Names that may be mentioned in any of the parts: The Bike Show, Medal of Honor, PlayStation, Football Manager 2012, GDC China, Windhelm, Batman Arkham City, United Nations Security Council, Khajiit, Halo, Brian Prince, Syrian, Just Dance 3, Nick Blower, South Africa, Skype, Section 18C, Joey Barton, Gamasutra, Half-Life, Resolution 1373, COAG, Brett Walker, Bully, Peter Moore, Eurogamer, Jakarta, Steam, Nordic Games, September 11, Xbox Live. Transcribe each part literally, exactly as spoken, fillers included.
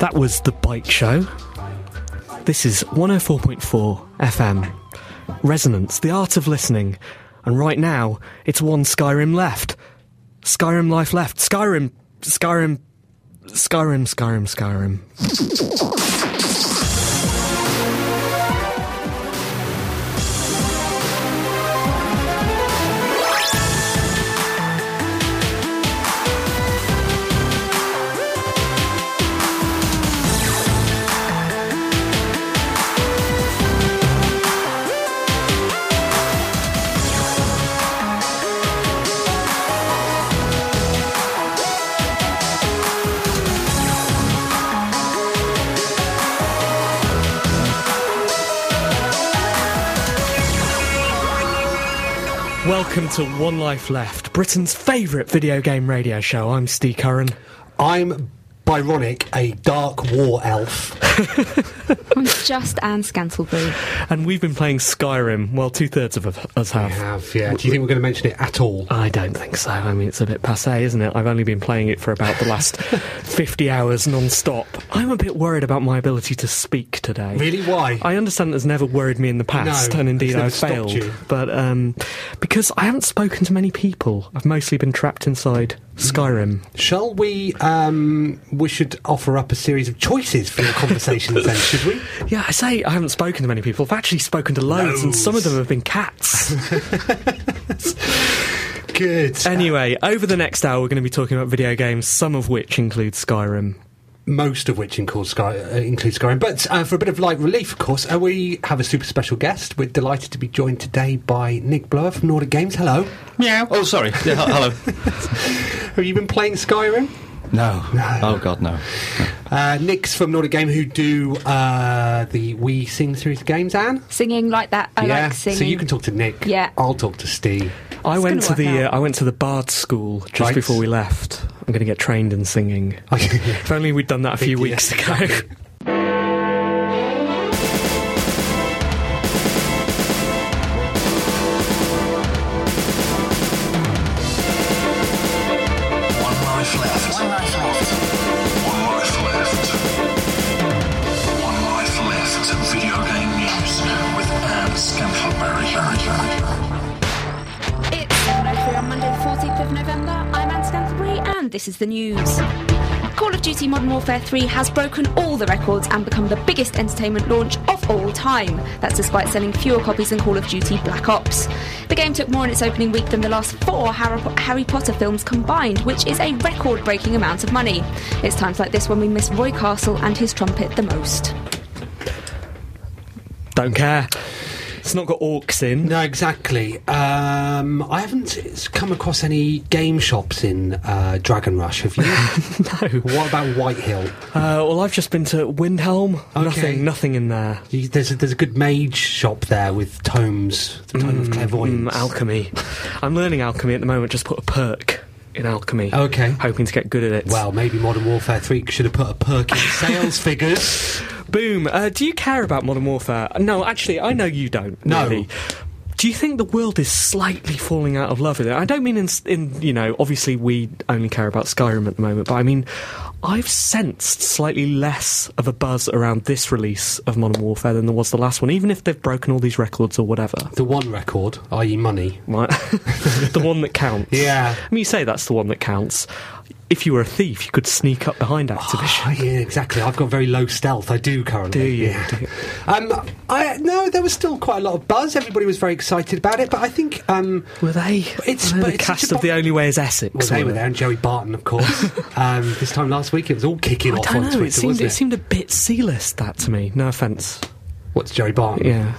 That was The Bike Show. This is one oh four point four F M. Resonance, the art of listening. And right now, it's one Skyrim left. Skyrim life left. Skyrim, Skyrim, Skyrim, Skyrim, Skyrim. Welcome to One Life Left, Britain's favourite video game radio show. I'm Steve Curran. I'm Byronic, a dark war elf. I'm just Anne Scantlebury. And we've been playing Skyrim, well, two-thirds of us have. We have, yeah. Do you think we're going to mention it at all? I don't think so. I mean, it's a bit passé, isn't it? I've only been playing it for about the last fifty hours non-stop. I'm a bit worried about my ability to speak today. Really? Why? I understand it's never worried me in the past, no, and indeed I've failed. You. But um, because I haven't spoken to many people, I've mostly been trapped inside Skyrim. Shall we, um, we should offer up a series of choices for your conversations then, should we? Yeah, I say I haven't spoken to many people. I've actually spoken to loads, loads. And some of them have been cats. Good. Anyway, over the next hour we're going to be talking about video games, some of which include Skyrim. Most of which include Skyrim. But uh, for a bit of light relief, of course, uh, we have a super special guest. We're delighted to be joined today by Nick Blower from Nordic Games. Hello. Meow. Oh, sorry. Yeah, hello. Have you been playing Skyrim? No. no. Oh, God, no. no. Uh, Nick's from Nordic Games, who do uh, the Wii Sing series of games, Anne? Singing like that. I yeah. like singing. So you can talk to Nick. Yeah. I'll talk to Steve. I went to, the, uh, I went to the Bard School just right. before we left. I'm going to get trained in singing. If only we'd done that a few weeks ago. This is the news. Call of Duty Modern Warfare three has broken all the records and become the biggest entertainment launch of all time. That's despite selling fewer copies than Call of Duty Black Ops. The game took more in its opening week than the last four Harry Potter films combined, which is a record-breaking amount of money. It's times like this when we miss Roy Castle and his trumpet the most. Don't care. It's not got orcs in. No, exactly. Um, I haven't come across any game shops in uh, Dragon Rush, have you? No. What about Whitehill? Uh, well, I've just been to Windhelm. Okay. Nothing, nothing in there. You, there's, a, there's a good mage shop there with tomes, the Tome mm, of Clairvoyance. Mm, alchemy. I'm learning alchemy at the moment, just put a perk in alchemy. Okay. Hoping to get good at it. Well, maybe Modern Warfare three should have put a perk in sales figures. Boom. Uh, do you care about Modern Warfare? No, actually, I know you don't. No. Really. Do you think the world is slightly falling out of love with it? I don't mean in, in, you know, obviously we only care about Skyrim at the moment, but I mean, I've sensed slightly less of a buzz around this release of Modern Warfare than there was the last one, even if they've broken all these records or whatever. The one record, that is money. Right. The one that counts. Yeah. I mean, you say that's the one that counts. If you were a thief, you could sneak up behind Activision. Oh, yeah, exactly. I've got very low stealth. I do currently. Do you? Yeah. Do you? Um, I, no, there was still quite a lot of buzz. Everybody was very excited about it, but I think... Um, were they? It's, were they but the it's cast of bo- The Only Way is Essex? Well, they were there, and Joey Barton, of course. um, this time last week, it was all kicking I off on Twitter, it seemed, wasn't it? It seemed a bit C-list, that, to me. No offence. What's Joey Barton? Yeah.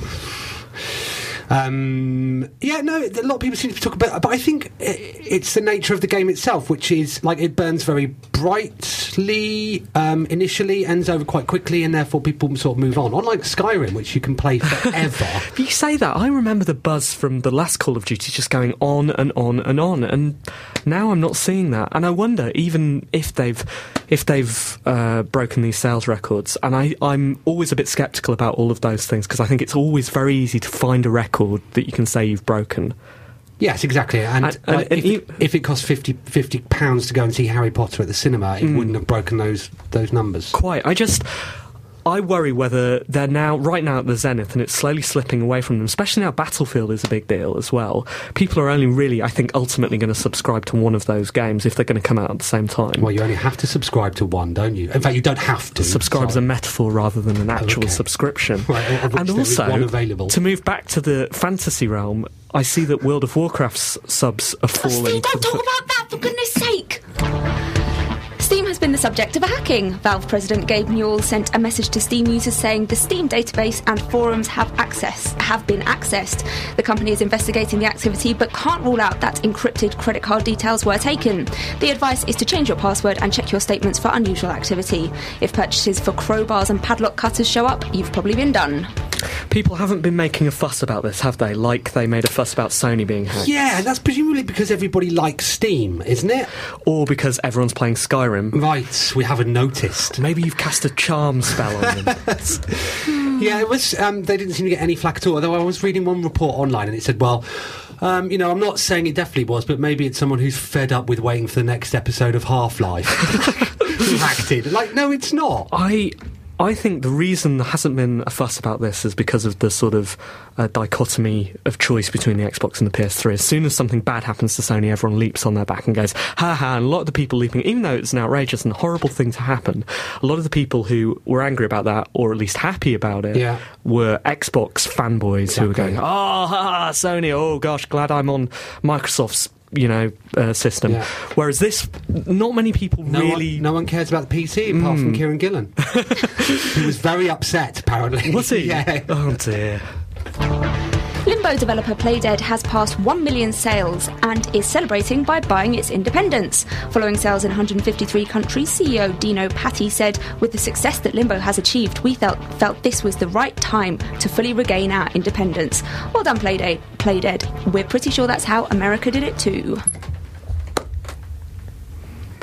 Um, yeah, no, a lot of people seem to talk about it, but I think it's the nature of the game itself, which is, like, it burns very brightly um, initially, ends over quite quickly, and therefore people sort of move on. Unlike Skyrim, which you can play forever. If you say that, I remember the buzz from the last Call of Duty just going on and on and on, and now I'm not seeing that. And I wonder, even if they've if they've uh, broken these sales records, and I, I'm always a bit sceptical about all of those things, because I think it's always very easy to find a record that you can say you've broken. Yes, exactly. And, and, and, like, and if, you, if it cost fifty pounds to go and see Harry Potter at the cinema, it mm, wouldn't have broken those those numbers. Quite. I just... I worry whether they're now, right now at the zenith, and it's slowly slipping away from them, especially now Battlefield is a big deal as well. People are only really, I think, ultimately going to subscribe to one of those games if they're going to come out at the same time. Well, you only have to subscribe to one, don't you? In fact, you don't have to. Subscribe is a metaphor rather than an actual okay. subscription. Right, and also, to move back to the fantasy realm, I see that World of Warcraft's subs are falling. Oh, Steve, don't talk about that, for goodness sake! Steam has been the subject of a hacking. Valve president Gabe Newell sent a message to Steam users saying the Steam database and forums have access have been accessed. The company is investigating the activity but can't rule out that encrypted credit card details were taken. The advice is to change your password and check your statements for unusual activity. If purchases for crowbars and padlock cutters show up, you've probably been done. People haven't been making a fuss about this, have they? Like they made a fuss about Sony being hacked. Yeah, that's presumably because everybody likes Steam, isn't it? Or because everyone's playing Skyrim. Right, we haven't noticed. Maybe you've cast a charm spell on them. Yeah, it was. Um, they didn't seem to get any flack at all, although I was reading one report online and it said, well... Um, you know, I'm not saying it definitely was, but maybe it's someone who's fed up with waiting for the next episode of Half-Life. Who hacked it. Like, no, it's not. I... I think the reason there hasn't been a fuss about this is because of the sort of uh, dichotomy of choice between the Xbox and the P S three. As soon as something bad happens to Sony, everyone leaps on their back and goes, ha-ha, and a lot of the people leaping, even though it's an outrageous and horrible thing to happen, a lot of the people who were angry about that, or at least happy about it, yeah. were Xbox fanboys exactly. who were going, oh, ha-ha, Sony, oh gosh, glad I'm on Microsoft's you know, uh, system. Yeah. Whereas this, not many people no really... One, no one cares about the P C apart mm. from Kieran Gillen. He was very upset, apparently. Was he? Yeah. Oh, dear. Limbo developer Playdead has passed one million sales and is celebrating by buying its independence. Following sales in one hundred fifty-three countries, C E O Dino Patti said, "With the success that Limbo has achieved, we felt felt this was the right time to fully regain our independence. Well done, Playdead. Playdead. We're pretty sure that's how America did it too."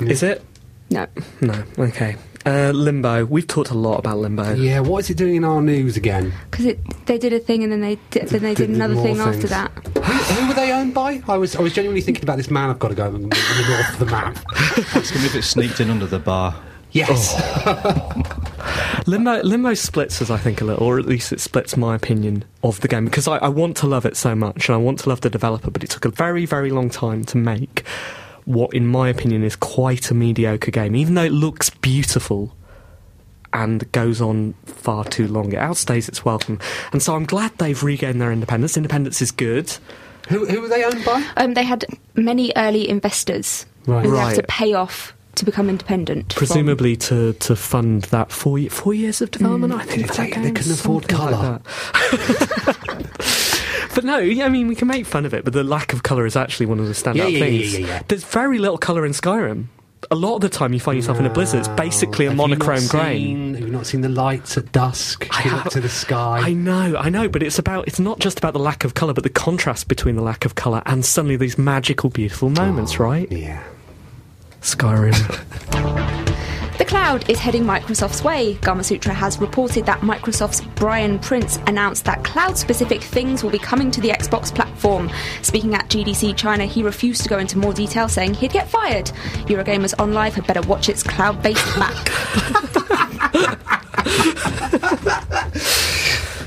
Is it? No. No. Okay. Uh, Limbo. We've talked a lot about Limbo. Yeah, what is it doing in our news again? Because they did a thing and then they did, then they did, did another thing things. after that. Who, who were they owned by? I was I was genuinely thinking about this man I've got to go in the north of the map. It's going to be a bit sneaked in under the bar. Yes. Oh. Limbo, Limbo splits us, I think, a little, or at least it splits my opinion of the game, because I, I want to love it so much and I want to love the developer, but it took a very, very long time to make what, in my opinion, is quite a mediocre game. Even though it looks beautiful and goes on far too long, it outstays its welcome. And so I'm glad they've regained their independence. Independence is good. Who, who were they owned by? Um, they had many early investors. Right. And they had to pay off to become independent. Presumably from... to, to fund that four, four years of development, mm. I think. They, they couldn't afford colour. But no, yeah, I mean, we can make fun of it, but the lack of colour is actually one of the standout yeah, yeah, things. Yeah, yeah, yeah. There's very little colour in Skyrim. A lot of the time you find yourself no. in a blizzard. It's basically a have monochrome seen, grain. Have you not seen the lights at dusk? I have, to the sky. I know, I know, but it's about it's not just about the lack of colour, but the contrast between the lack of colour and suddenly these magical, beautiful moments, oh, right? Yeah. Skyrim. The cloud is heading Microsoft's way. Gamasutra has reported that Microsoft's Brian Prince announced that cloud-specific things will be coming to the Xbox platform. Speaking at G D C China, he refused to go into more detail, saying he'd get fired. Eurogamers On Live had better watch its cloud-based back.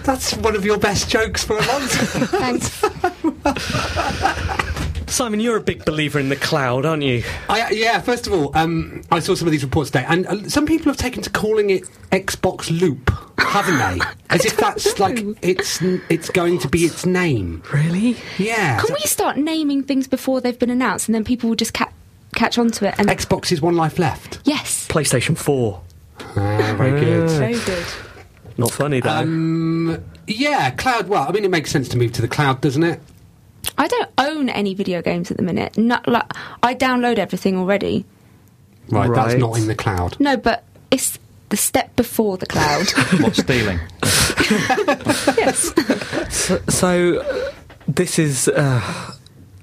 That's one of your best jokes for a long time. Thanks. Simon, you're a big believer in the cloud, aren't you? I, yeah, first of all, um, I saw some of these reports today, and uh, some people have taken to calling it Xbox Loop, haven't they? As if that's, know. like, it's it's going what? to be its name. Really? Yeah. Can we start naming things before they've been announced, and then people will just ca- catch on to it? And Xbox is One Life Left. Yes. PlayStation four. Ah, very good. Very good. Not funny, though. Um, yeah, cloud, well, I mean, it makes sense to move to the cloud, doesn't it? I don't own any video games at the minute. Not like, I download everything already. Right, right, that's not in the cloud. No, but it's the step before the cloud. What, stealing? Yes. So, so uh, this is... Uh,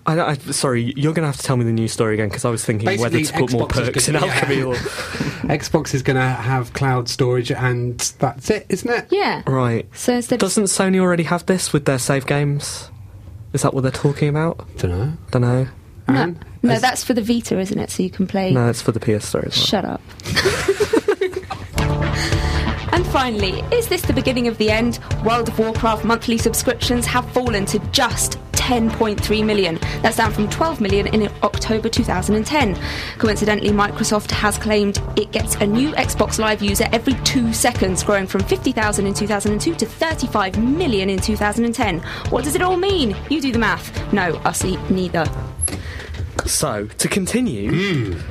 I, I, sorry, you're going to have to tell me the news story again, because I was thinking Basically, whether to put Xbox more perks gonna, in Alchemy yeah. or... Xbox is going to have cloud storage, and that's it, isn't it? Yeah. Right. So instead Doesn't of... Sony already have this with their save games? Is that what they're talking about? Don't know. Don't know. No, no, that's for the Vita, isn't it? So you can play... No, it's for the P S three as well. Shut up. And finally, is this the beginning of the end? World of Warcraft monthly subscriptions have fallen to just ten point three million. That's down from twelve million in October two thousand ten. Coincidentally, Microsoft has claimed it gets a new Xbox Live user every two seconds, growing from fifty thousand in two thousand two to thirty-five million in two thousand ten. What does it all mean? You do the math. No, us neither. So, to continue... Mm.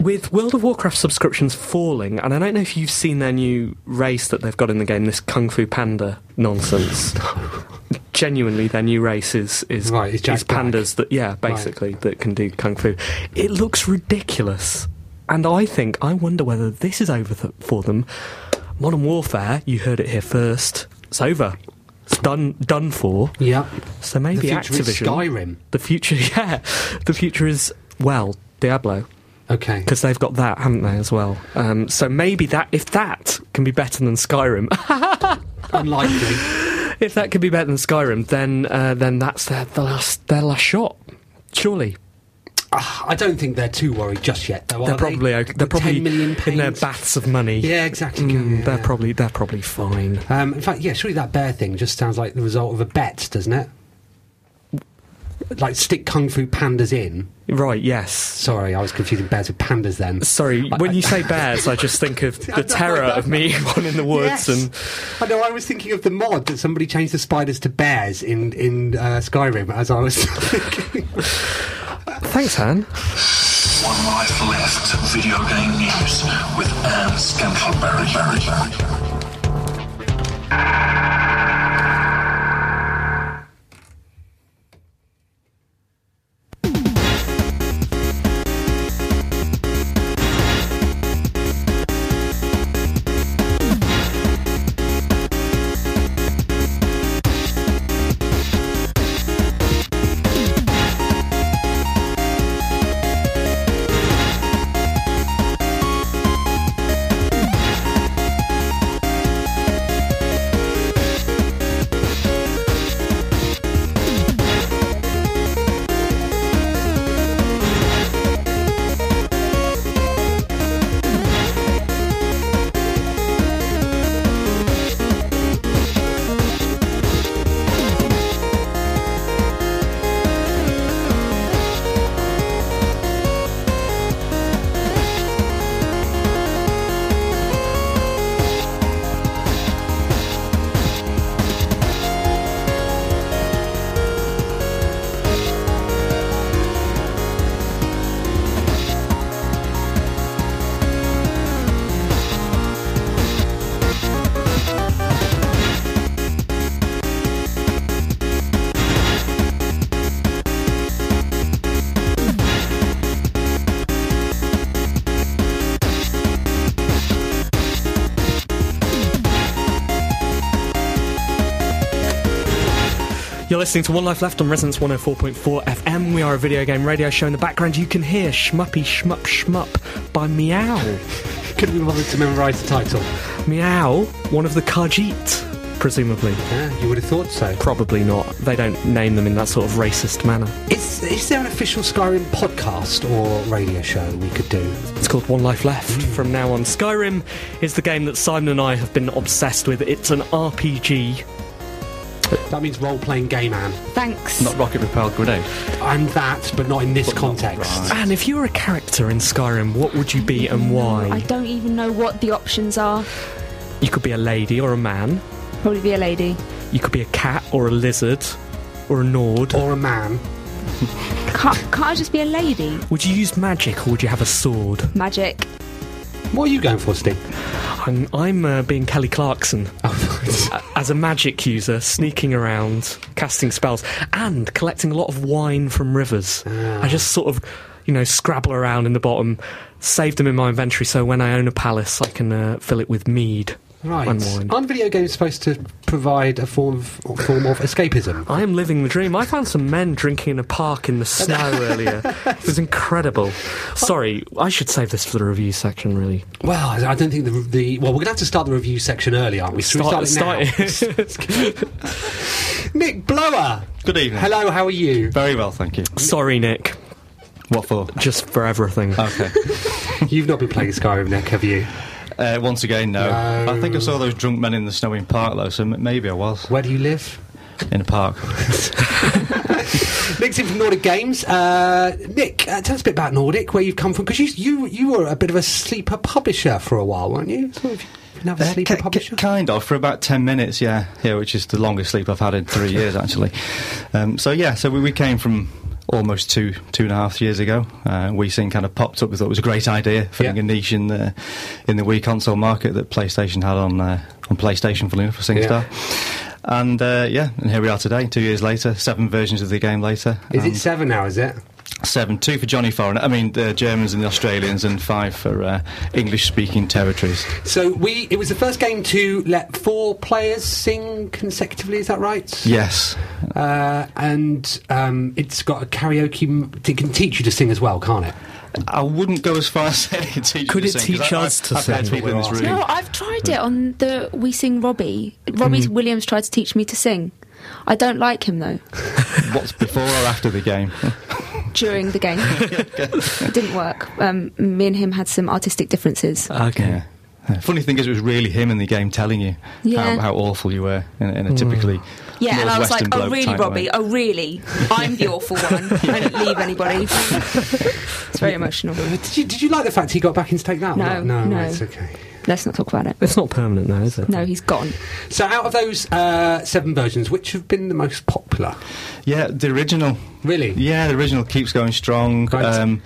With World of Warcraft subscriptions falling, and I don't know if you've seen their new race that they've got in the game, this Kung Fu Panda nonsense. Genuinely, their new race is is, right, is pandas that, yeah, basically, right. that can do Kung Fu. It looks ridiculous. And I think, I wonder whether this is over th- for them. Modern Warfare, you heard it here first, it's over. It's done, done for. Yeah. So maybe Activision... The future is Skyrim. The future, yeah. The future is, well, Diablo. Okay. Because they've got that, haven't they, as well? Um, so maybe that, if that can be better than Skyrim... Unlikely. If that can be better than Skyrim, then uh, then that's their, their, last, their last shot, surely. Uh, I don't think they're too worried just yet, though, they're are probably, they? They're probably in their baths of money. Yeah, exactly. Mm, yeah. They're probably they're probably fine. Um, in fact, yeah, surely that bear thing just sounds like the result of a bet, doesn't it? Like, stick Kung Fu Pandas in. Right, yes. Sorry, I was confusing bears with pandas then. Sorry, I, when I, you say bears, I just think of the terror of me one in the woods. Yes. And I know, I was thinking of the mod that somebody changed the spiders to bears in, in uh, Skyrim, as I was thinking. Thanks, Anne. One Life Left video game news with Anne Scantlebury. You're listening to One Life Left on Resonance one oh four point four F M. We are a video game radio show. In the background, you can hear Shmuppy Shmup Shmup by Meow. couldn't be bothered to memorise the title. Meow, one of the Khajiit, presumably. Yeah, you would have thought so. Probably not. They don't name them in that sort of racist manner. Is, is there an official Skyrim podcast or radio show we could do? It's called One Life Left. Mm. From now on, Skyrim is the game that Simon and I have been obsessed with. It's an R P G. That means role-playing game, Anne. Thanks. Not rocket-propelled grenade. I'm that, but not in this but context. Right. Anne, if you were a character in Skyrim, what would you be and why? I don't even know what the options are. You could be a lady or a man. Probably be a lady. You could be a cat or a lizard or a Nord. Or a man. can't, can't I just be a lady? Would you use magic or would you have a sword? Magic. What are you going for, Steve? I'm, I'm uh, being Kelly Clarkson. Oh, nice. As a magic user, sneaking around, casting spells and collecting a lot of wine from rivers. Oh. I just sort of, you know, scrabble around in the bottom, save them in my inventory so when I own a palace I can uh, fill it with mead. Right. Unwind. Aren't video games supposed to provide a form of, a form of escapism? I am living the dream. I found some men drinking in a park in the snow earlier. It was incredible. Sorry, I should save this for the review section, really. Well, I don't think the... the well, we're going to have to start the review section early, aren't we? Should start, we start it now? Start Nick Blower! Good evening. Hello, how are you? Very well, thank you. Sorry, Nick. What for? Just for everything. Okay. You've not been playing Skyrim, Nick, have you? Uh, once again, no. no. I think I saw those drunk men in the snowing park, though, so maybe I was. Where do you live? In a park. Nick's in from Nordic Games. Uh, Nick, uh, tell us a bit about Nordic, where you've come from, because you, you you were a bit of a sleeper publisher for a while, weren't you? Sort of, another uh, sleeper c- publisher? C- kind of, for about ten minutes, yeah, yeah, which is the longest sleep I've had in three years, actually. Um, so, yeah, so we, we came from... almost two, two and a half years ago. Uh, Wii Sing kind of popped up. We thought it was a great idea, filling yeah. a niche in the in the Wii console market that PlayStation had on uh, on PlayStation, funnily enough, for SingStar. Yeah. And, uh, yeah, and here we are today, two years later, seven versions of the game later. Is it seven now, is it? Seven, two for Johnny Foreigner, I mean the Germans and the Australians, and five for uh, English-speaking territories. So we, it was the first game to let four players sing consecutively, is that right? Yes. Uh, and um, it's got a karaoke, m- it can teach you to sing as well, can't it? I wouldn't go as far as saying it teaches Could it to sing, teach us I, I, to I've sing? People in this room. No, I've tried it on the We Sing Robbie. Robbie mm. Williams tried to teach me to sing. I don't like him, though. What's before or after the game? During the game. It didn't work. Um, me and him had some artistic differences. Okay. Yeah. Funny thing is, it was really him in the game telling you yeah. how, how awful you were in, in a mm. typically yeah, and I was like, oh really, Robbie? Way. Oh really? I'm the awful one. I don't leave anybody. It's very emotional. Did you, did you like the fact he got back into Take That? No, no, no. It's okay. Let's not talk about it. It's not permanent now, is it? No, he's gone. So out of those uh, seven versions, which have been the most popular? Yeah, the original. Really? Yeah, the original keeps going strong. Right. Um,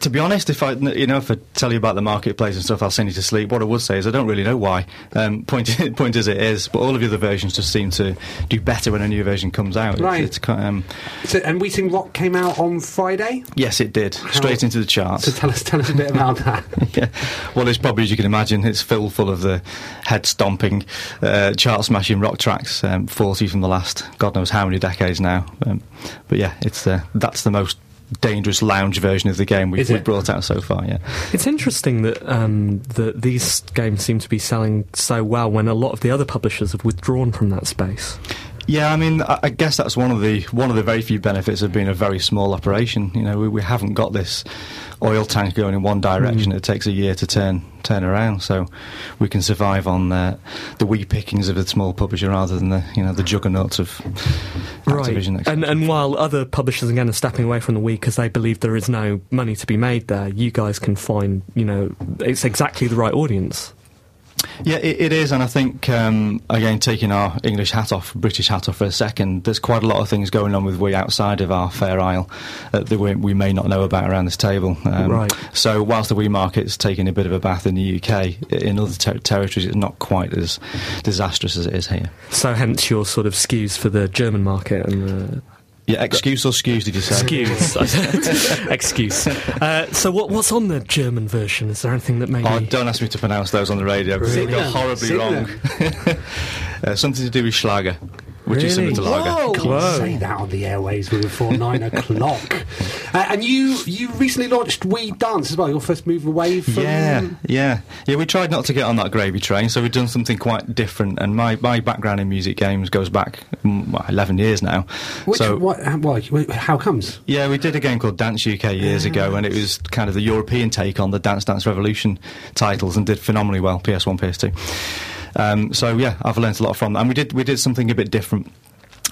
to be honest, if I, you know, if I tell you about the marketplace and stuff, I'll send you to sleep. What I would say is I don't really know why. Um, point, point as it is, but all of the other versions just seem to do better when a new version comes out. Right. It's, it's, um, so, and We Sing Rock came out on Friday? Yes, it did. How? Straight into the charts. So tell us, tell us a bit about that. Yeah. Well, it's probably, as you can imagine, it's filled full of the head-stomping, uh, chart-smashing rock tracks, um, forty from the last God knows how many decades now. Um, but yeah, it's uh, that's the most dangerous lounge version of the game we've, we've brought out so far. Yeah, it's interesting that um, that these games seem to be selling so well when a lot of the other publishers have withdrawn from that space. Yeah, I mean, I guess that's one of the one of the very few benefits of being a very small operation. You know, we, we haven't got this oil tank going in one direction. Mm. It takes a year to turn turn around, so we can survive on uh, the wee pickings of a small publisher rather than the you know the juggernauts of Activision. Right. And and while other publishers again are stepping away from the Wii because they believe there is no money to be made there, you guys can find you know it's exactly the right audience. Yeah, it, it is, and I think, um, again, taking our English hat off, British hat off for a second, there's quite a lot of things going on with Wii outside of our fair isle uh, that we, we may not know about around this table. Um, right. So whilst the Wii market's taking a bit of a bath in the U K, in other ter- territories it's not quite as disastrous as it is here. So hence your sort of skews for the German market and the... Yeah, excuse or skews, did you say? Skews, I said. Excuse. Uh, so what, what's on the German version? Is there anything that maybe... Oh, don't ask me to pronounce those on the radio, because it got horribly Sing wrong. uh, something to do with Schlager. which really? is similar to lager. Whoa. Can't Whoa. say that on the airwaves before nine o'clock. Uh, and you you recently launched We Dance as well, your first move away from... Yeah, yeah. Yeah, we tried not to get on that gravy train, so we've done something quite different. And my, my background in music games goes back well, eleven years now. Which, so, what, why, how comes? Yeah, we did a game called Dance U K years yeah. ago, and it was kind of the European take on the Dance Dance Revolution titles and did phenomenally well, P S one, P S two. Um, so yeah, I've learnt a lot from that, and we did we did something a bit different.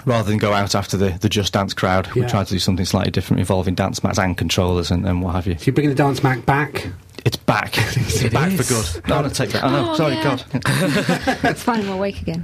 Rather than go out after the, the Just Dance crowd, yeah. we tried to do something slightly different involving dance mats and controllers and, and what have you. So you're bringing the dance mat back? It's back. It's it back is. for good. No, I don't take that. I know. Oh, Sorry, yeah. God. It's fine. I'm awake again.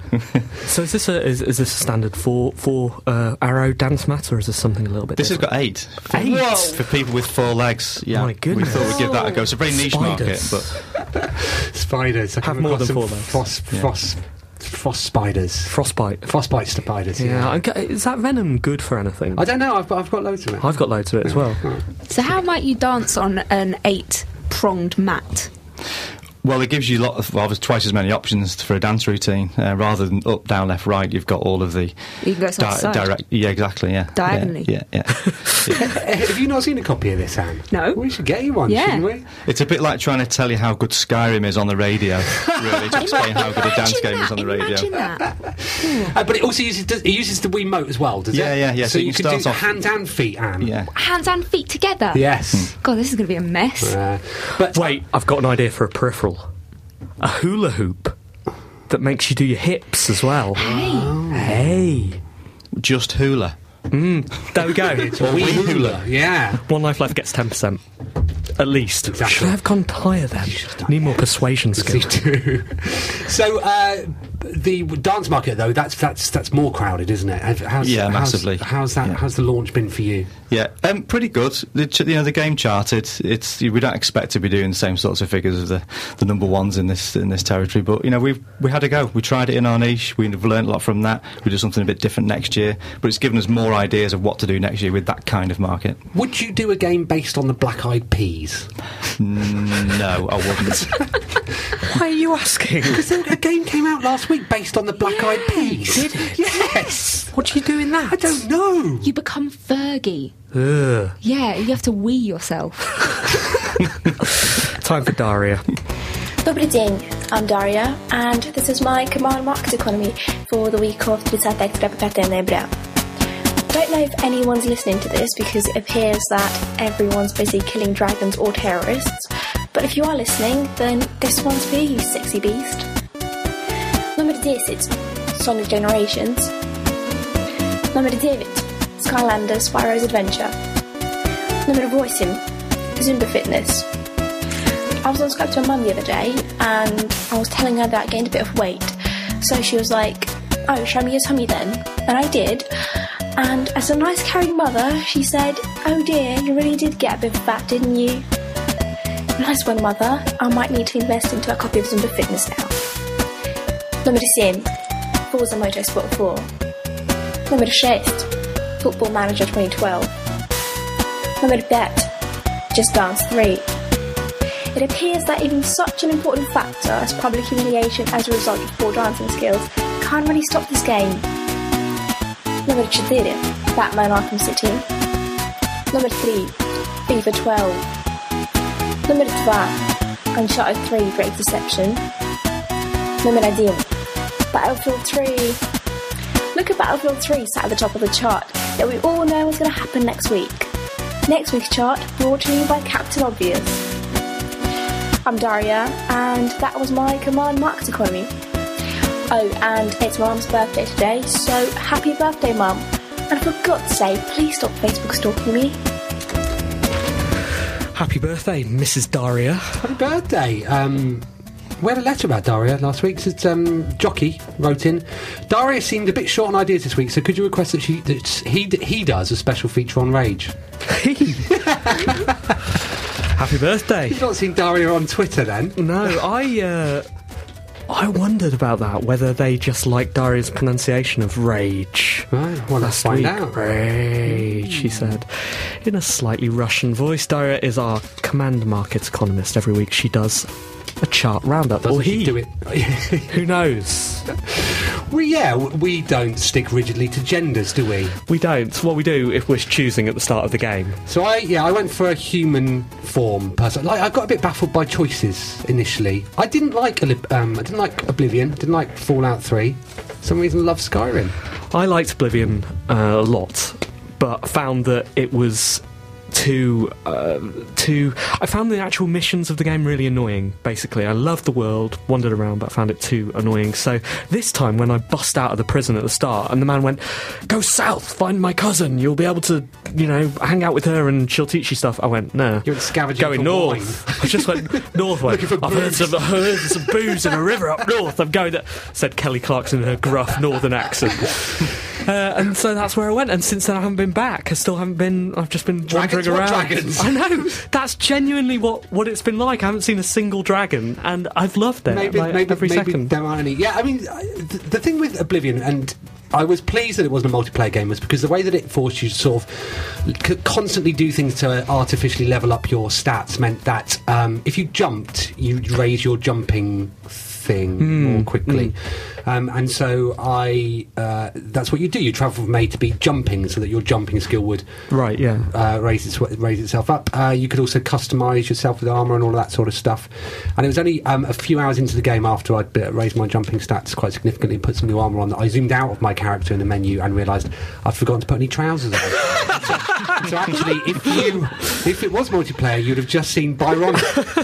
So is this a is, is this a standard four four uh, arrow dance mat, or is this something a little bit? This different? has got eight. Eight Whoa. for people with four legs. Yeah. My goodness. We thought we'd give that a go. It's a very niche Spiders. market, but spiders I have more than four legs. Frost, frost, yeah. Frost spiders. Frostbite. Frostbite spiders. Yeah. yeah. Is that venom good for anything? I don't know. I've got, I've got loads of it. I've got loads of it as well. So how might you dance on an eight-pronged mat? Well, it gives you a lot of, well, there's twice as many options for a dance routine. Uh, rather than up, down, left, right, you've got all of the... You can go side di- to side. Direct, yeah, exactly, yeah. Diagonally. Yeah, yeah. yeah. yeah. Have you not seen a copy of this, Anne? No. We should get you one, yeah. shouldn't we? It's a bit like trying to tell you how good Skyrim is on the radio, really, to explain how good a dance game that, is on the radio. Imagine that. uh, but it also uses, does, it uses the Wiimote as well, does yeah, it? Yeah, yeah, yeah. So, so you, you can, can start do off hands and feet, Anne. Yeah. Hands and feet together? Yes. Hmm. God, this is going to be a mess. Uh, but Wait, I've got an idea for a peripheral. A hula hoop that makes you do your hips as well. Hey, oh. hey, just hula. Mm, there we go. It's a wee hula. hula. Yeah. One Life Left gets ten percent at least. Exactly. Should I have gone higher then? Need more persuasion skills. So uh, the dance market though, that's that's that's more crowded, isn't it? How's, yeah, how's, massively. How's that? Yeah. How's the launch been for you? Yeah, um, pretty good. The, you know, the game charted. It's we don't expect to be doing the same sorts of figures as the, the number ones in this in this territory, but you know we we had a go. We tried it in our niche. We've learned a lot from that. We do something a bit different next year, but it's given us more ideas of what to do next year with that kind of market. Would you do a game based on the Black Eyed Peas? No, I wouldn't. Why are you asking? Because a game came out last week based on the Black Eyed Peas. Did it? Yes. What do you do in that? I don't know. You become Fergie. Ugh. Yeah, you have to Wii yourself. Time for Daria. Bubbly ding, I'm Daria, and this is my command market economy for the week of the Don't know if anyone's listening to this because it appears that everyone's busy killing dragons or terrorists, but if you are listening, then this one's for you, you sexy beast. Number this, it's Sonic Generations. Number David, Skylanders, Spyro's Adventure. Number voice him, Zumba Fitness. I was on Skype to my mum the other day, and I was telling her that I gained a bit of weight, so she was like, oh, show me your tummy then, and I did. And as a nice caring mother, she said, oh dear, you really did get a bit of fat, didn't you? Nice one, mother. I might need to invest into a copy of Zumba Fitness now. Number ten, Forza Motorsport four. Number six, Football Manager twenty twelve. Number eight, Just Dance three. It appears that even such an important factor as public humiliation as a result of poor dancing skills can't really stop this game. Number four, Batman Arkham City. Number three, FIFA twelve. Number two, Uncharted three, Great Deception. Number one, Battlefield three. Look at Battlefield three sat at the top of the chart, yet we all know what's going to happen next week. Next week's chart brought to you by Captain Obvious. I'm Daria, and that was my Command Market Economy. Oh, and it's Mum's birthday today, so happy birthday, Mum. And for God's sake, please stop Facebook stalking me. Happy birthday, Missus Daria. Happy birthday. Um, we had a letter about Daria last week. It's, um, Jockey wrote in, Daria seemed a bit short on ideas this week, so could you request that, she, that he, he does a special feature on Rage? Happy birthday. You've not seen Daria on Twitter, then? No, I... Uh... I wondered about that, whether they just like Daria's pronunciation of rage. Right, well, let's find out. Rage, she said. In a slightly Russian voice, Daria is our command market economist. Every week she does a chart roundup. Doesn't or he. Do it? Who knows? Well, yeah, we don't stick rigidly to genders, do we? We don't. Well, we do if we're choosing at the start of the game. So I, yeah, I went for a human form person. Like, I got a bit baffled by choices initially. I didn't like, um, I didn't like Oblivion. Didn't like Fallout three. For some reason, I love Skyrim. I liked Oblivion uh, a lot, but found that it was too, uh, too. I found the actual missions of the game really annoying. Basically, I loved the world, wandered around, but I found it too annoying. So this time, when I bust out of the prison at the start, and the man went, "Go south, find my cousin. You'll be able to, you know, hang out with her, and she'll teach you stuff." I went, "No, you're scavenging going for north." Wine. I just went northward. I've heard some, I heard some booze in a river up north. I'm going to, said Kelly Clarkson in her gruff northern accent. Uh, and so that's where I went, and since then I haven't been back. I still haven't been. I've just been dragons wandering around. Dragons. I know, that's genuinely what, what it's been like. I haven't seen a single dragon, and I've loved it. Maybe, like, maybe every maybe second. There aren't any. Yeah, I mean, the, the thing with Oblivion, and I was pleased that it wasn't a multiplayer game, was because the way that it forced you to sort of constantly do things to artificially level up your stats meant that um, if you jumped, you'd raise your jumping thing mm. more quickly. Mm. Um, and so I uh, that's what you do. You travel from A to B jumping so that your jumping skill would right, yeah. uh, raise, its, raise itself up. Uh, you could also customise yourself with armour and all of that sort of stuff. And it was only um, a few hours into the game after I'd raised my jumping stats quite significantly and put some new armour on that I zoomed out of my character in the menu and realised I'd forgotten to put any trousers on. so, so actually, if you if it was multiplayer, you'd have just seen Byron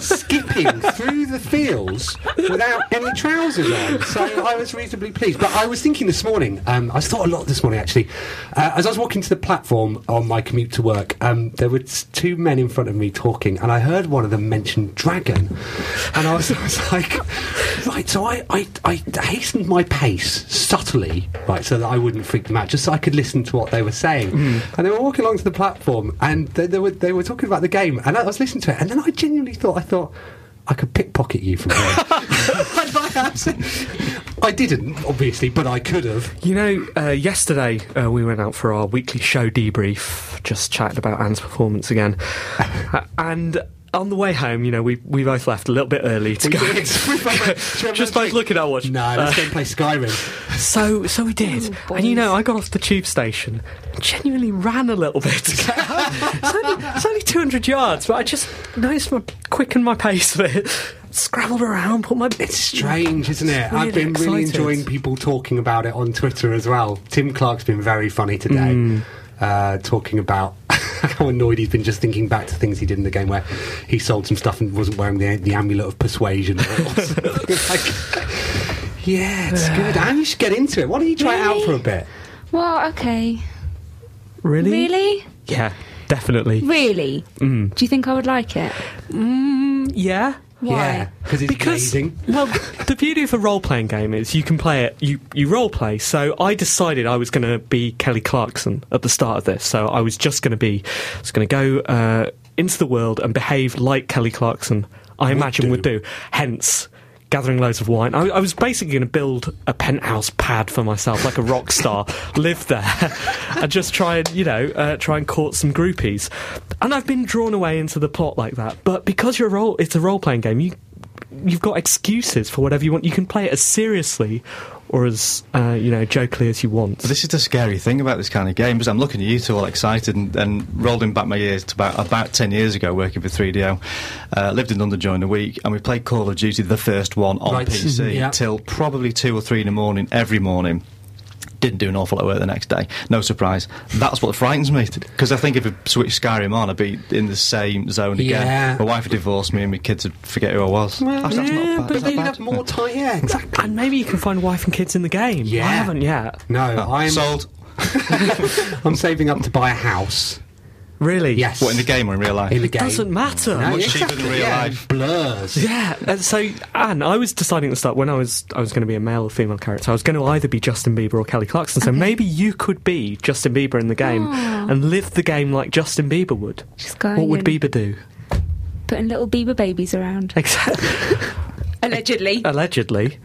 skipping through the fields without any trousers on. So I was reasonably pleased. But I was thinking this morning, um, I thought a lot this morning actually, uh, as I was walking to the platform on my commute to work, um, there were two men in front of me talking, and I heard one of them mention dragon. And I was, I was like, right, so I, I, I hastened my pace subtly, right, so that I wouldn't freak them out, just so I could listen to what they were saying. Mm. And they were walking along to the platform, and they, they, were, they were talking about the game, and I was listening to it, and then I genuinely thought, I thought, I could pickpocket you from here. I didn't, obviously, but I could have. You know, uh, yesterday uh, we went out for our weekly show debrief, just chatting about Anne's performance again. uh, and on the way home, you know, we we both left a little bit early to we go. Just both looking at our watch. No, let's uh, go play Skyrim. So so we did. Oh, and, you know, I got off the tube station and genuinely ran a little bit to get home. It's only, it's only two hundred yards, but I just noticed my quickened my pace a bit. Scrabbled around, put my... It's strange, isn't it? Really I've been excited. Really enjoying people talking about it on Twitter as well. Tim Clark's been very funny today, mm. uh, talking about... how annoyed he's been just thinking back to things he did in the game where he sold some stuff and wasn't wearing the, the amulet of persuasion. Or like, yeah, it's yeah. good. And you should get into it. Why don't you try really? it out for a bit? Well, okay. Really? Really? Yeah, definitely. Really? Mm. Do you think I would like it? Mm, yeah. Why? Yeah, it's because amazing. Well, the beauty of a role-playing game is you can play it, you, you role-play, so I decided I was going to be Kelly Clarkson at the start of this, so I was just going to be, I was going to go uh, into the world and behave like Kelly Clarkson, I would imagine do. would do, hence... gathering loads of wine. I, I was basically going to build a penthouse pad for myself, like a rock star, live there, and just try and, you know, uh, try and court some groupies. And I've been drawn away into the plot like that. But because you're a role, it's a role-playing game, you, you've got excuses for whatever you want. You can play it as seriously or as, uh, you know, jokily as you want. But this is the scary thing about this kind of game, because I'm looking at you two all excited and, and rolling back my ears to about, about ten years ago, working for three D O. Uh, lived in London during the week, and we played Call of Duty, the first one, on right. P C, yeah. till probably two or three in the morning, every morning. Didn't do an awful lot of work the next day. No surprise. That's what frightens me, because I think if I switched Skyrim on, I'd be in the same zone yeah. again. My wife would divorce me and my kids would forget who I was. Well, that's, that's yeah, not bad. But then you'd have more time. Yeah, exactly. And maybe you can find wife and kids in the game. Yeah. I haven't yet. No, no I'm... Sold. I'm saving up to buy a house. Really? Yes. What, in the game or in real life? In the game. It doesn't matter. No, much exactly, cheaper than real yeah. life. Blurs. Yeah. And so, Anne, I was deciding at the start when I was I was going to be a male or female character, I was going to either be Justin Bieber or Kelly Clarkson. So maybe you could be Justin Bieber in the game Aww. and live the game like Justin Bieber would. Just going what would Bieber do? Putting little Bieber babies around. Exactly. Allegedly. Allegedly.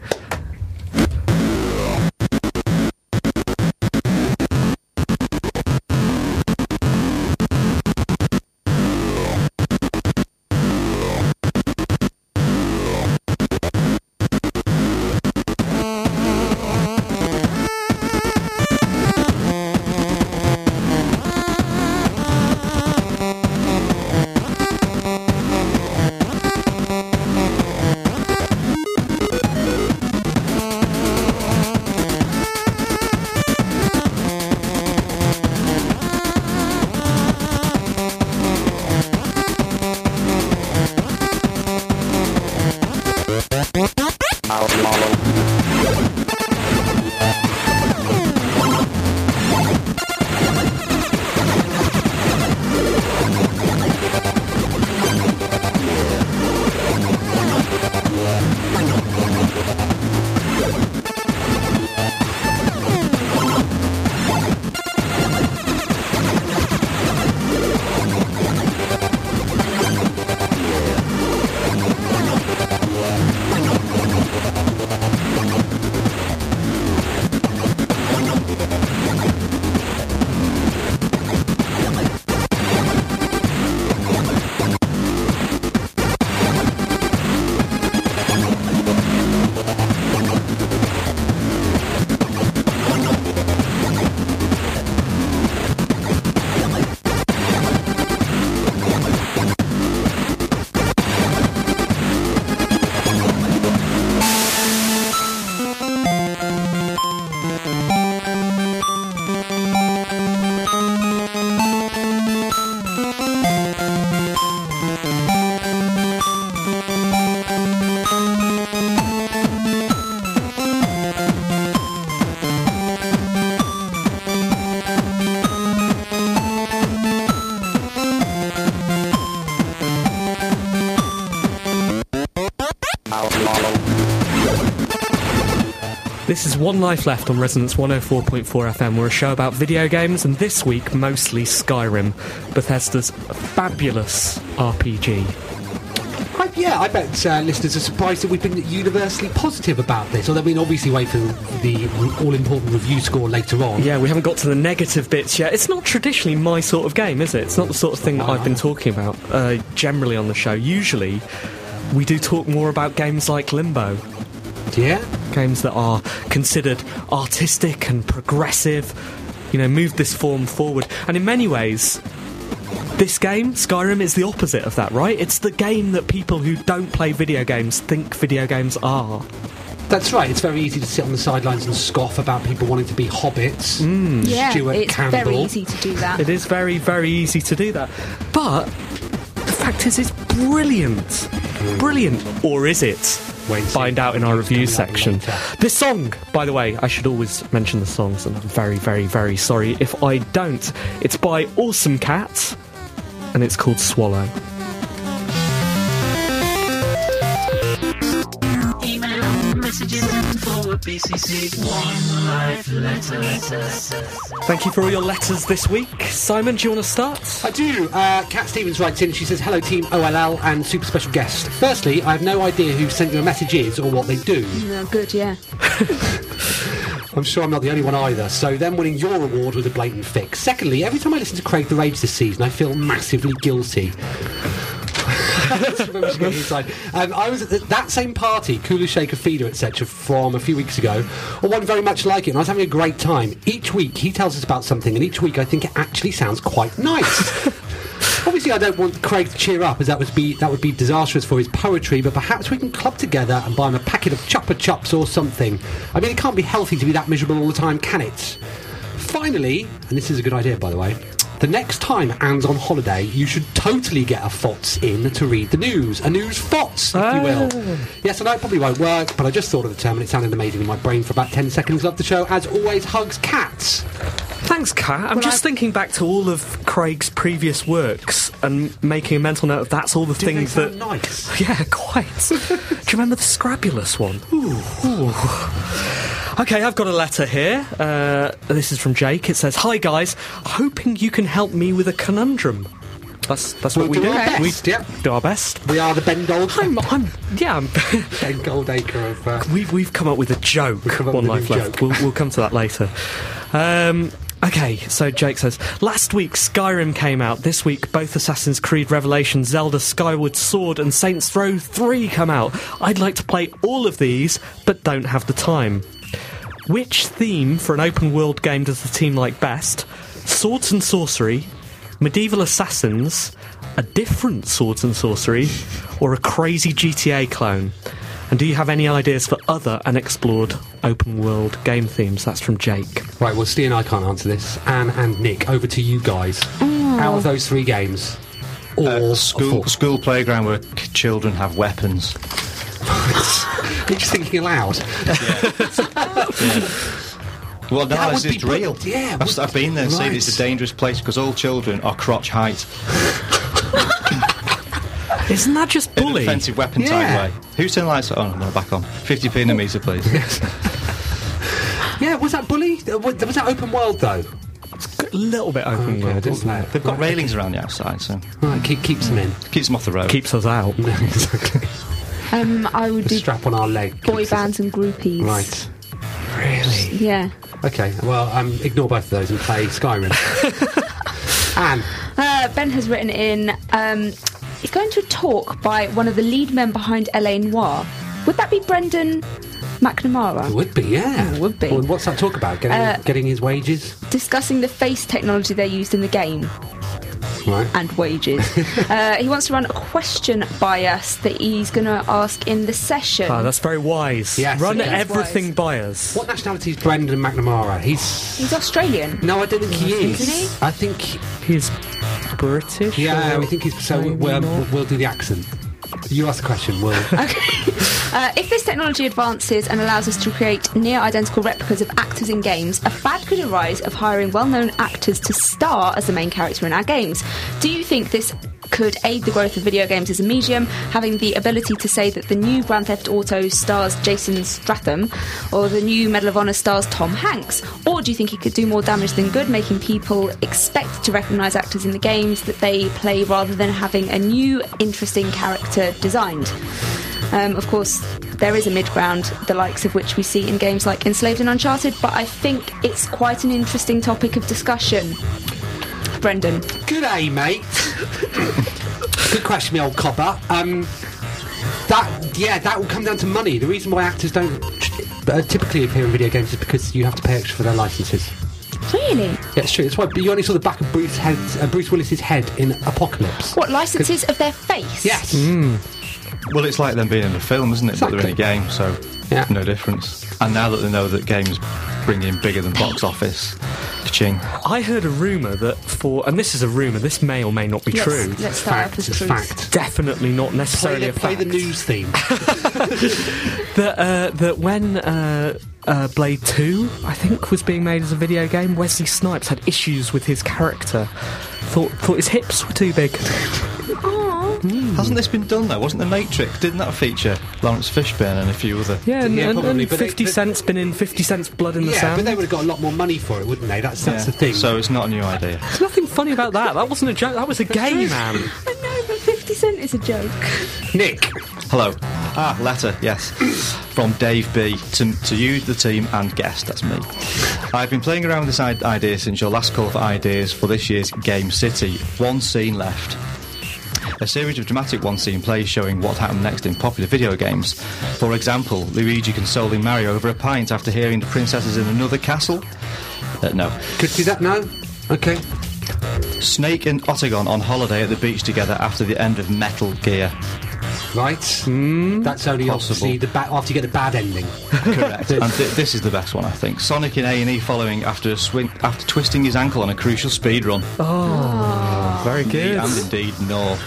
This is One Life Left on Resonance one oh four point four F M. We're a show about video games, and this week, mostly Skyrim, Bethesda's fabulous R P G. I, yeah, I bet uh, listeners are surprised that we've been universally positive about this, although we obviously wait for the all-important review score later on. Yeah, we haven't got to the negative bits yet. It's not traditionally my sort of game, is it? It's not the sort of thing that I've been talking about uh, generally on the show. Usually, we do talk more about games like Limbo. Yeah? Games that are considered artistic and progressive, you know, move this form forward. And in many ways, this game, Skyrim, is the opposite of that, right? It's the game that people who don't play video games think video games are. That's right. It's very easy to sit on the sidelines and scoff about people wanting to be hobbits. Mm. Yeah, Stuart it's Campbell. Very easy to do that. It is very, very easy to do that. But the fact is, it's brilliant. Brilliant. Or is it? Find out in our review section. This song, by the way, I should always mention the songs, and I'm very, very, very sorry if I don't. It's by Awesome Cat, and it's called Swallow. Email messages forward B C C One Life letter. Thank you for all your letters this week. Simon, do you want to start? I do. Uh, Kat Stevens writes in. She says, hello team O L L and super special guest. Firstly, I have no idea who sent your messages or what they do. No, good, yeah. I'm sure I'm not the only one either. So them winning your award was a blatant fix. Secondly, every time I listen to Craig the Rage this season, I feel massively guilty. um, I was at that same party, Kula Shaker Feeder, et cetera, from a few weeks ago, or one very much like it, and I was having a great time. Each week he tells us about something, and each week I think it actually sounds quite nice. Obviously, I don't want Craig to cheer up, as that would be that would be disastrous for his poetry, but perhaps we can club together and buy him a packet of Chopper Chops or something. I mean, it can't be healthy to be that miserable all the time, can it? Finally, and this is a good idea, by the way, the next time Anne's on holiday, you should totally get a F O T S in to read the news. A news F O T S, if oh. you will. Yes, I know it probably won't work, but I just thought of the term and it sounded amazing in my brain for about ten seconds. Love the show. As always, hugs, cats. Thanks, Kat. I'm well, just I've... thinking back to all of Craig's previous works and making a mental note of that's all the Do things that... nice? Yeah, quite. Do you remember the Scrabulous one? Ooh. Ooh. Okay, I've got a letter here. Uh, this is from Jake. It says, hi, guys. Hoping you can help me with a conundrum. That's that's we'll what we do. do. We yep. do our best. We are the Ben Gold... I'm, I'm, yeah, I'm... Ben Goldacre of... Uh, we've, we've come up with a joke. One Life Left. We'll, we'll come to that later. Um... Okay, so Jake says, last week Skyrim came out. This week both Assassin's Creed Revelations, Zelda Skyward Sword and Saints Row three come out. I'd like to play all of these, but don't have the time. Which theme for an open-world game does the team like best? Swords and sorcery, medieval assassins, a different swords and sorcery, or a crazy G T A clone? And do you have any ideas for other unexplored open-world game themes? That's from Jake. Right, well, Steve and I can't answer this. Anne and Nick, over to you guys. Mm. Out of those three games, all uh, school, school playground where children have weapons. You're just thinking aloud. Yeah. Yeah. Well, no, that this is real. Big, yeah, I've, I've been there and right. seen it's a dangerous place because all children are crotch height. Isn't that just bully? In an offensive weapon type yeah. way. Who's turning lights on? Oh, no, back on. fifty p in a metre, please. Yeah, was that bully? Was that open world, though? It's a little bit open oh, world, isn't it? They've got right. railings around the outside, so... Right, keep, keeps yeah. them in. Keeps them off the road. Keeps us out. No, exactly. Um, I would the do strap on our leg. Boy bands and groupies. Right. Really? Yeah. Okay, well, um, ignore both of those and play Skyrim. Anne? Uh, Ben has written in... Um, He's going to a talk by one of the lead men behind L A Noire. Would that be Brendan McNamara? It would be, yeah. It would be. Well, what's that talk about? Getting, uh, getting his wages? Discussing the face technology they used in the game. Right. And wages. uh, he wants to run a question by us that he's going to ask in the session. Oh, that's very wise. Yes, run everything wise. by us. What nationality is Brendan McNamara? He's... He's Australian. No, I don't think he is. Isn't he? I think... He's... British? Yeah, we think he's... So we'll, we'll, we'll do the accent. You ask the question, we'll... Okay. Uh, if this technology advances and allows us to create near-identical replicas of actors in games, a fad could arise of hiring well-known actors to star as the main character in our games. Do you think this could aid the growth of video games as a medium, having the ability to say that the new Grand Theft Auto stars Jason Statham, or the new Medal of Honor stars Tom Hanks? Or do you think he could do more damage than good, making people expect to recognise actors in the games that they play rather than having a new, interesting character designed? Um, of course, there is a mid-ground, the likes of which we see in games like Enslaved and Uncharted, but I think it's quite an interesting topic of discussion. Brendan. G'day, mate. Good question, me old copper. Um, that, yeah, that will come down to money. The reason why actors don't uh, typically appear in video games is because you have to pay extra for their licences. Really? Yeah, it's true. That's why you only saw the back of Bruce, head, uh, Bruce Willis's head in Apocalypse. What, licences of their face? Yes. Mm. Well, it's like them being in a film, isn't it? Exactly. But they're in a game, so yeah. No difference. And now that they know that games bring in bigger than box office, ka-ching. I heard a rumour that for, and this is a rumour, this may or may not be let's, true. Let's start fact, up as truth. Fact. Definitely not necessarily play the, a fact. Play the news theme. that, uh, that when uh, uh, Blade two, I think, was being made as a video game, Wesley Snipes had issues with his character. Thought, thought his hips were too big. Mm. Hasn't this been done, though? Wasn't The Matrix? Didn't that feature Lawrence Fishburne and a few other... Yeah, and, yeah, and, and fifty they, Cent's been in fifty Cent's Blood in the yeah, Sand. Yeah, but they would have got a lot more money for it, wouldn't they? That's, that's yeah. the thing. So it's not a new idea. There's nothing funny about that. That wasn't a joke. That was a game, man. I know, but fifty Cent is a joke. Nick. Hello. Ah, letter, yes. From Dave B. To, to you, the team, and guest. That's me. I've been playing around with this I- idea since your last call for ideas for this year's Game City. One scene left. A series of dramatic one-scene plays showing what happened next in popular video games. For example, Luigi consoling Mario over a pint after hearing the princess is in another castle. Uh, no. Could do that now? Okay. Snake and Otacon on holiday at the beach together after the end of Metal Gear. Right. Mm. That's only possible the ba- after you get the bad ending. Correct. And th- this is the best one, I think. Sonic in A and E following after a swing after twisting his ankle on a crucial speedrun. Oh, oh, very good. And indeed, no.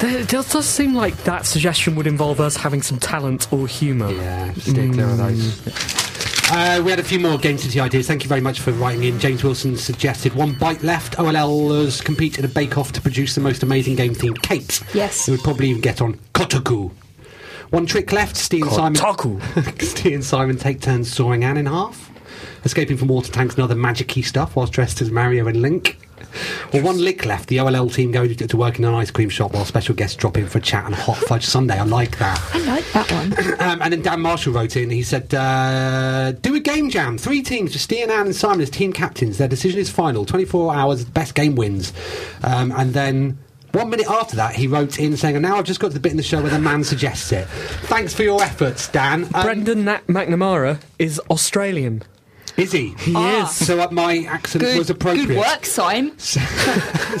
It does, does seem like that suggestion would involve us having some talent or humour. Yeah, stay clear of those. Uh, we had a few more Game City ideas. Thank you very much for writing in. James Wilson suggested One Bite Left. O L Lers compete in a bake-off to produce the most amazing game-themed cakes. Yes. It would probably even get on Kotaku. One Trick Left. Steve and Simon. Kotaku. Steve and Simon take turns sawing Anne in half, escaping from water tanks and other magic-y stuff whilst dressed as Mario and Link. Or One Lick Left. The O L L team go to work in an ice cream shop while special guests drop in for a chat and hot fudge sundae. I like that. I like that one. Um, and then Dan Marshall wrote in. He said, uh, do a game jam. Three teams, just Steve and Anne and Simon as team captains. Their decision is final. twenty-four hours, best game wins. Um, and then... One minute after that, he wrote in saying, and now I've just got to the bit in the show where the man suggests it. Thanks for your efforts, Dan. Um, Brendan Na- McNamara is Australian. Is he? He ah. is. So uh, my accent good, was appropriate. Good work, Sime. Simo.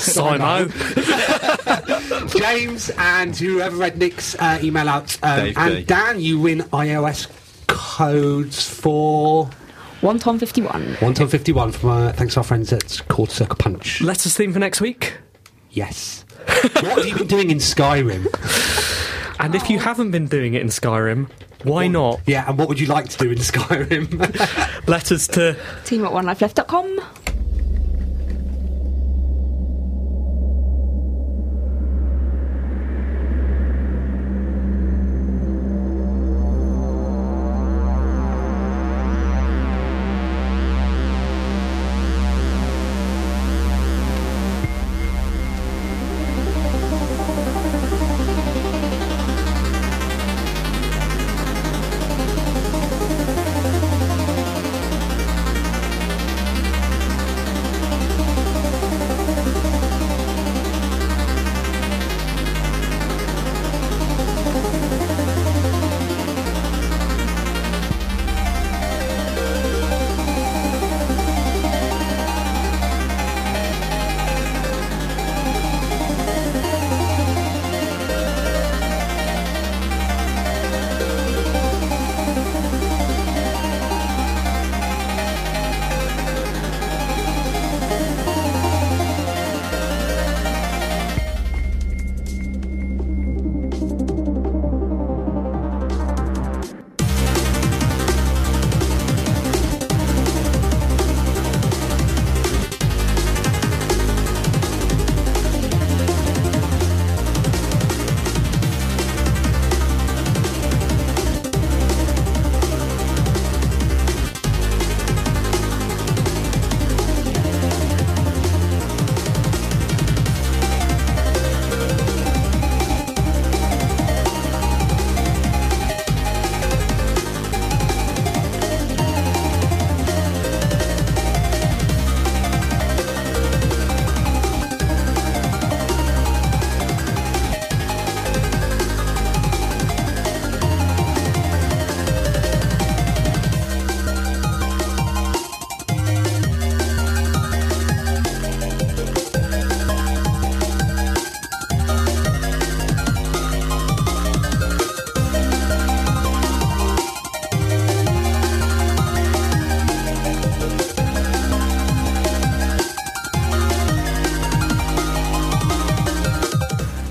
James, and whoever read Nick's uh, email out. Um, Dave and D. Dan, you win iOS codes for... one ton fifty-one. one ton fifty-one from, uh, thanks to our friends at Quarter Circle Punch. Letters theme for next week? Yes. What have you been doing in Skyrim? And if you haven't been doing it in Skyrim, why what? Not? Yeah, and what would you like to do in Skyrim? Letters to... Team at one life left dot com.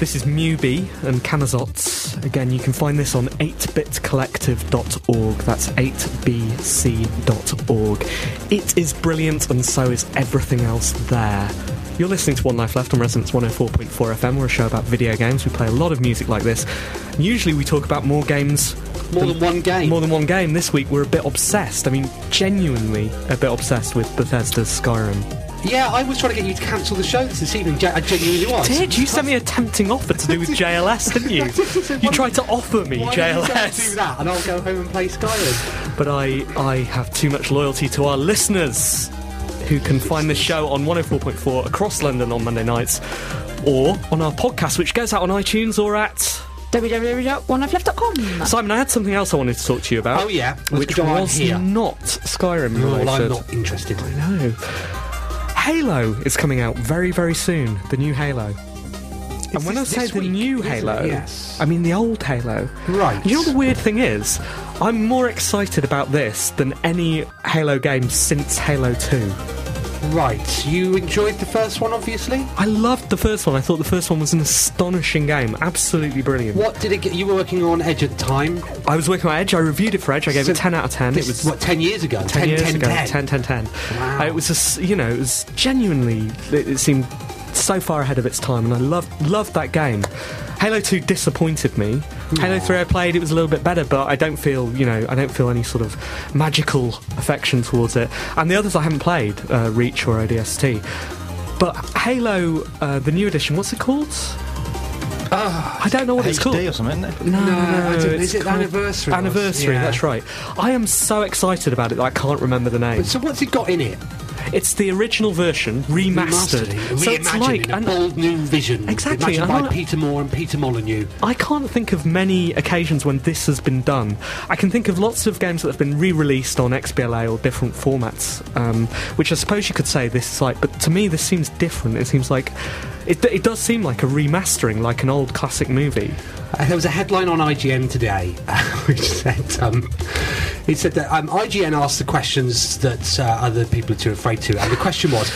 This is Mubi and Canazots. Again, you can find this on eight bit collective dot org. That's eight b c dot org. It is brilliant, and so is everything else there. You're listening to One Life Left on Resonance one oh four point four F M. We're a show about video games. We play a lot of music like this. Usually we talk about more games... More than, than one game. More than one game. This week we're a bit obsessed. I mean, genuinely a bit obsessed with Bethesda's Skyrim. Yeah, I was trying to get you to cancel the show this evening. I genuinely was. Did you sent me a tempting offer to do with J L S, didn't you? You tried to offer me Why J L S. Why do that? And I'll go home and play Skyrim. But I, I have too much loyalty to our listeners, who can find the show on one oh four point four across London on Monday nights, or on our podcast, which goes out on iTunes or at w w w dot one life left dot com. Simon, I had something else I wanted to talk to you about. Oh yeah, which was here. not Skyrim related. Well, I'm not interested. I know. Halo is coming out very, very soon. The new Halo. Is and when this, I say the week, new Halo, yes. I mean the old Halo. Right. You know what the weird thing is? I'm more excited about this than any Halo game since Halo two. Right. You enjoyed the first one, obviously? I loved the first one. I thought the first one was an astonishing game. Absolutely brilliant. What did it get? You were working on Edge at the time? I was working on Edge. I reviewed it for Edge. I gave so it ten out of ten. This, it was what, ten years ago? ten, ten years ten, ago. ten, ten, ten. Wow. Uh, it was just, you know, it was genuinely... It, it seemed so far ahead of its time, and I loved, loved that game. Halo two disappointed me. Aww. Halo three I played, it was a little bit better, but I don't feel, you know, I don't feel any sort of magical affection towards it. And the others I haven't played, uh, Reach or O D S T. But Halo, uh, the new edition, what's it called? Uh, I don't know what H D it's called. H D or something, isn't it? No, no, no is it Anniversary? Anniversary, yeah. That's right. I am so excited about it that I can't remember the name. But so what's it got in it? It's the original version, remastered. remastered. So it's like a bold new vision. Exactly. Imagined by Peter Moore and Peter Molyneux. I can't think of many occasions when this has been done. I can think of lots of games that have been re-released on X B L A or different formats, um, which I suppose you could say this is like, but to me this seems different. It seems like... It, it does seem like a remastering, like an old classic movie. Uh, there was a headline on I G N today, uh, which said... Um, It said that um, I G N asked the questions that uh, other people are too afraid to, and the question was,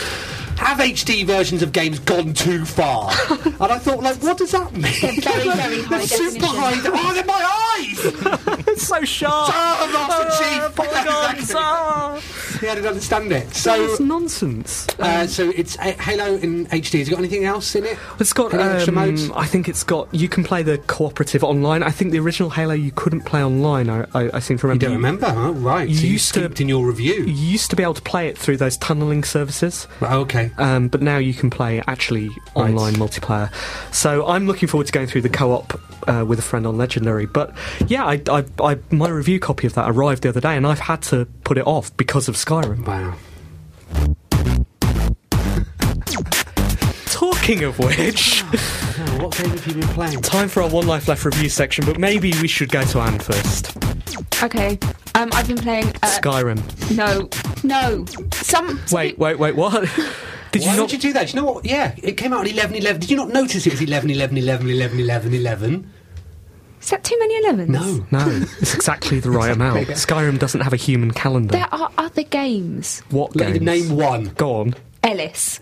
have H D versions of games gone too far? And I thought, like, what does that mean? They're very, very high definition. Super high. Oh, they're my eyes! It's so sharp. Oh, Master uh, Chief. Uh, exactly. Yeah, I didn't understand it. So it's nonsense. Uh, so it's uh, Halo in H D. Has it got anything else in it? It's got. Um, I think it's got. You can play the cooperative online. I think the original Halo you couldn't play online. I, I, I seem to remember. You don't remember? Oh, right. You, so you used to in your review. You used to be able to play it through those tunneling services. Right, okay. Um, but now you can play actually online right. multiplayer. So I'm looking forward to going through the co-op uh, with a friend on Legendary. But yeah, I, I, I, my review copy of that arrived the other day, and I've had to put it off because of Skyrim. Wow. Talking of which, oh, what game have you been playing? Time for our One Life Left review section, but maybe we should go to Anne first. Okay. Um, I've been playing uh, Skyrim. No, no. Some. Wait, wait, wait. What? Did Why you not... did you do that? Do you know what? Yeah, it came out on eleven eleven. Did you not notice it was eleven eleven eleven eleven eleven eleven? Is that too many elevens? No, no. It's exactly the right amount. Skyrim doesn't have a human calendar. There are other games. What games? Name one. Go on. Ellis.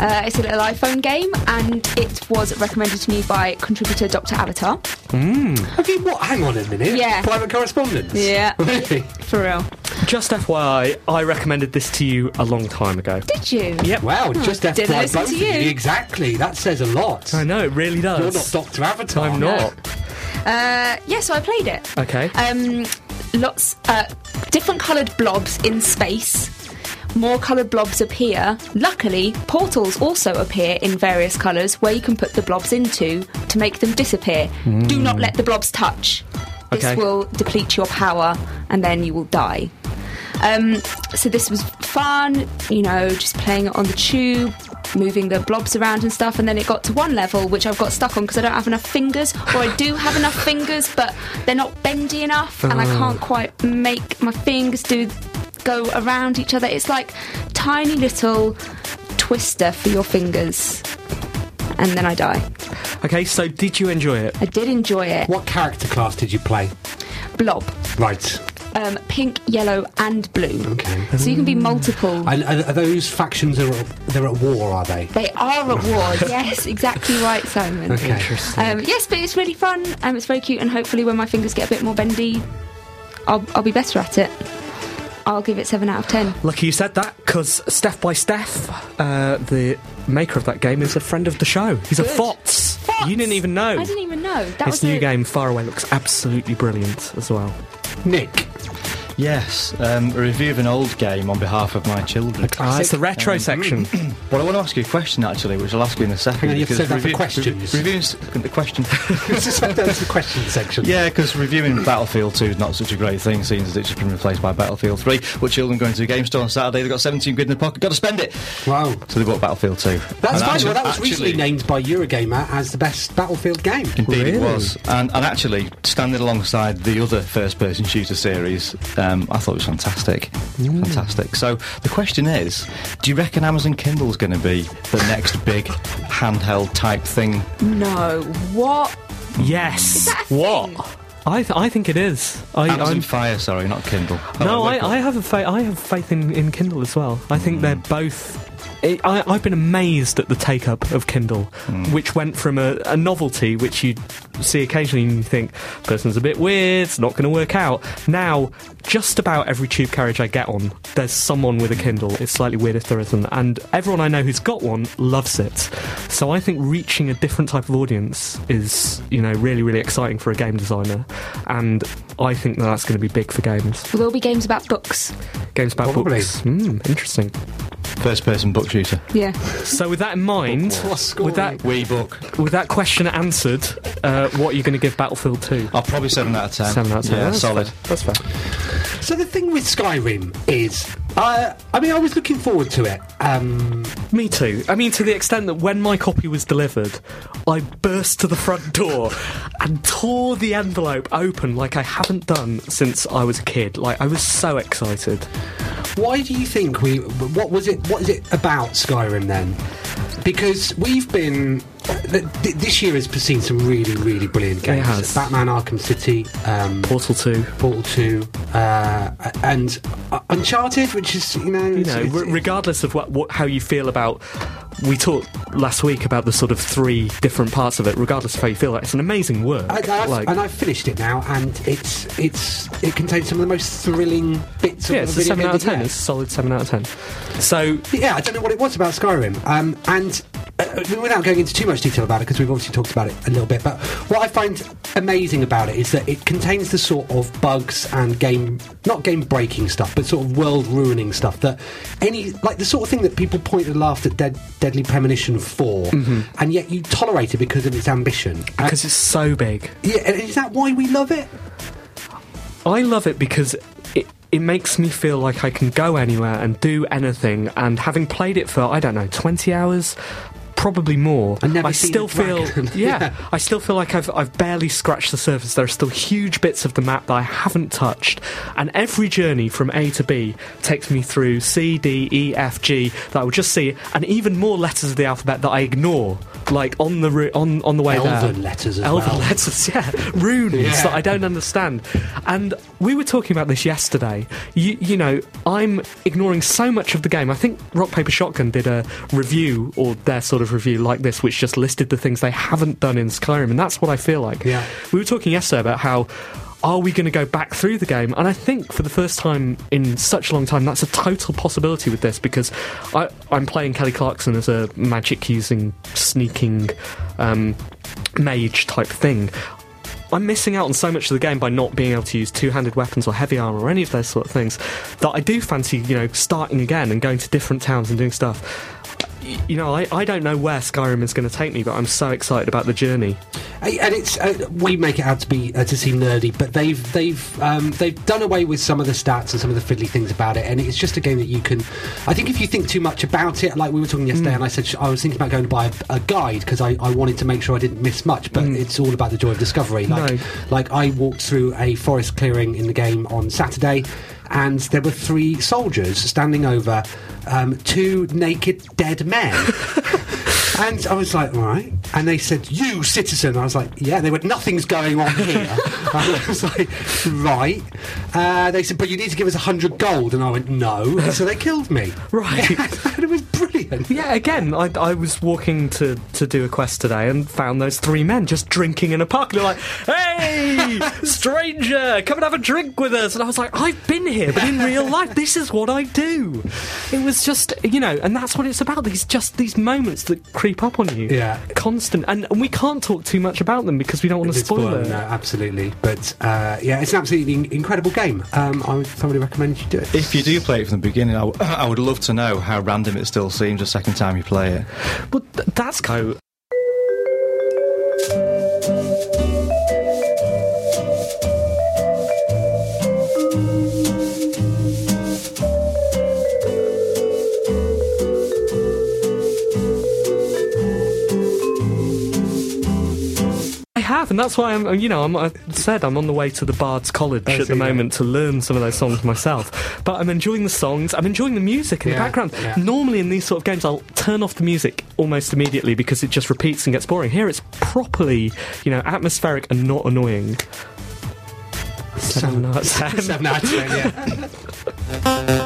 Uh, it's a little iPhone game, and it was recommended to me by contributor Doctor Avatar. Mm. Okay, what? Hang on a minute. Yeah. Private correspondence. Yeah. Really? For real. Just F Y I, I recommended this to you a long time ago. Did you? Yep. Wow, oh, just F Y I both of you. you. Exactly. That says a lot. I know, it really does. You're not Doctor Avatar. I'm not. Uh, yeah, so I played it. Okay. Um, lots, uh, different coloured blobs in space. More coloured blobs appear. Luckily, portals also appear in various colours where you can put the blobs into to make them disappear. Mm. Do not let the blobs touch. This okay. will deplete your power, and then you will die. Um, so this was fun, you know, just playing it on the tube, moving the blobs around and stuff, and then it got to one level which I've got stuck on because I don't have enough fingers, or I do have enough fingers, but they're not bendy enough, and I can't quite make my fingers do... go around each other. It's like tiny little twister for your fingers, and then I die. Okay, so did you enjoy it? I did enjoy it. What character class did you play? Blob. Right. um, pink, yellow, and blue. Okay. So you can be multiple. And are those factions are they're at war, are they? They are at war. Yes, exactly right, Simon. Okay. Interesting. Um, yes, but it's really fun. Um, it's very cute, and hopefully, when my fingers get a bit more bendy, I'll I'll be better at it. I'll give it seven out of ten. Lucky you said that, because Steph by Steph, uh, the maker of that game, is a friend of the show. He's Good. a F O T S. F O T S! You didn't even know. I didn't even know. That His was new a... game, Far Away, looks absolutely brilliant as well. Nick. Yes, um, a review of an old game on behalf of my children. Ah, it's the retro um, section. Well, I want to ask you a question, actually, which I'll ask you in a second. You have to say about review, the questions. Re- reviewing's the question. That's the question section. Yeah, because reviewing Battlefield two is not such a great thing, seeing as it's just been replaced by Battlefield three. But children going to a game store on Saturday, they've got seventeen quid in their pocket, got to spend it. Wow. So they bought Battlefield two. That's and fine, actually, well, that was actually, recently named by Eurogamer as the best Battlefield game. Indeed really? it was. And, and actually, standing alongside the other first-person shooter series... Um, I thought it was fantastic. Mm. Fantastic. So the question is, do you reckon Amazon Kindle's going to be the next big handheld type thing? No. What? Yes. Is that a what? Thing? I th- I think it is. I, Amazon I'm... Fire, sorry, not Kindle. Oh, no, I, I, I have a fa- I have faith in, in Kindle as well. I think mm. they're both... It, I, I've been amazed at the take-up of Kindle, mm. which went from a, a novelty which you see occasionally and you think, person's a bit weird, it's not going to work out. Now, just about every tube carriage I get on, there's someone with a Kindle. It's slightly weird if there isn't. And everyone I know who's got one loves it. So I think reaching a different type of audience is, you know, really, really exciting for a game designer. And I think that that's going to be big for games. Will there be games about books? Games about Probably. books. Mm, interesting. First-person book shooter. Yeah. So with that in mind, with that Wii book, with that question answered, uh, what are you going to give Battlefield two? I'll probably seven out of ten. Seven out of ten. Yeah, that's solid. Fair. That's fair. So the thing with Skyrim is, uh, I mean, I was looking forward to it. Um, Me too. I mean, to the extent that when my copy was delivered, I burst to the front door and tore the envelope open like I haven't done since I was a kid. Like I was so excited. Why do you think we? What was it? What is it about Skyrim then? Because we've been. Th- th- this year has seen some really, really brilliant games. It has. Batman Arkham City, um, Portal two, Portal two, uh, and uh, Uncharted, which is you know, you know, it's, it's, regardless of what, what how you feel about. We talked last week about the sort of three different parts of it. Regardless of how you feel, like, it's an amazing work. I, I've, like, and I've finished it now, and it's it's it contains some of the most thrilling bits. Yeah, of it's the a seven out of ten. It's a solid seven out of ten. So yeah, I don't know what it was about Skyrim, um, and uh, without going into too much detail about it, because we've obviously talked about it a little bit. But what I find amazing about it is that it contains the sort of bugs and game, not game breaking stuff, but sort of world ruining stuff that any like the sort of thing that people point and laugh at dead. Deadly Premonition four, mm-hmm. and yet you tolerate it because of its ambition. Because uh, it's so big. Yeah, and is that why we love it? I love it because it, it makes me feel like I can go anywhere and do anything, and having played it for, I don't know, twenty hours... Probably more. I, never I still feel, yeah, yeah, I still feel like I've I've barely scratched the surface. There are still huge bits of the map that I haven't touched, and every journey from A to B takes me through C, D, E, F, G that I will just see, and even more letters of the alphabet that I ignore, like on the ru- on on the way Elven there. Elven letters as Elven well. Elven letters, yeah, runes yeah. that I don't understand. And we were talking about this yesterday. You you know, I'm ignoring so much of the game. I think Rock Paper Shotgun did a review or their sort of review like this, which just listed the things they haven't done in Skyrim, and that's what I feel like. Yeah. We were talking yesterday about how are we going to go back through the game, and I think for the first time in such a long time that's a total possibility with this, because I, I'm playing Kelly Clarkson as a magic-using, sneaking um, mage type thing. I'm missing out on so much of the game by not being able to use two-handed weapons or heavy armour or any of those sort of things that I do fancy, you know, starting again and going to different towns and doing stuff. You know, I, I don't know where Skyrim is going to take me, but I'm so excited about the journey. And it's uh, we make it out to be uh, to seem nerdy, but they've they've um, they've done away with some of the stats and some of the fiddly things about it, and it's just a game that you can. I think if you think too much about it, like we were talking yesterday, mm. and I said I was thinking about going to buy a, a guide because I, I wanted to make sure I didn't miss much, but mm. it's all about the joy of discovery. Like no. like I walked through a forest clearing in the game on Saturday. And there were three soldiers standing over um, two naked dead men. And I was like, all right. And they said, you, citizen. I was like, yeah. And they went, nothing's going on here. I was like, right. Uh, they said, but you need to give us a hundred gold. And I went, no. And so they killed me. Right. And it was brilliant. Yeah, again, I, I was walking to, to do a quest today and found those three men just drinking in a park. And they're like, hey, stranger, come and have a drink with us. And I was like, I've been here, but in real life, this is what I do. It was just, you know, and that's what it's about. These just these moments that creep up on you. Yeah. Constant. And, and we can't talk too much about them because we don't want to spoil, spoil it. No, absolutely. But, uh, yeah, it's an absolutely in- incredible game. Um, I would thoroughly recommend you do it. If you do play it from the beginning, I, w- I would love to know how random it still seems the second time you play it. But th- that's kind of... And that's why I'm, you know, I'm, I said I'm on the way to the Bard's College Basically, at the moment yeah. to learn some of those songs myself. But I'm enjoying the songs. I'm enjoying the music in yeah, the background. Yeah. Normally in these sort of games, I'll turn off the music almost immediately because it just repeats and gets boring. Here, it's properly, you know, atmospheric and not annoying. Seven, seven out of ten. Seven out of ten. Yeah.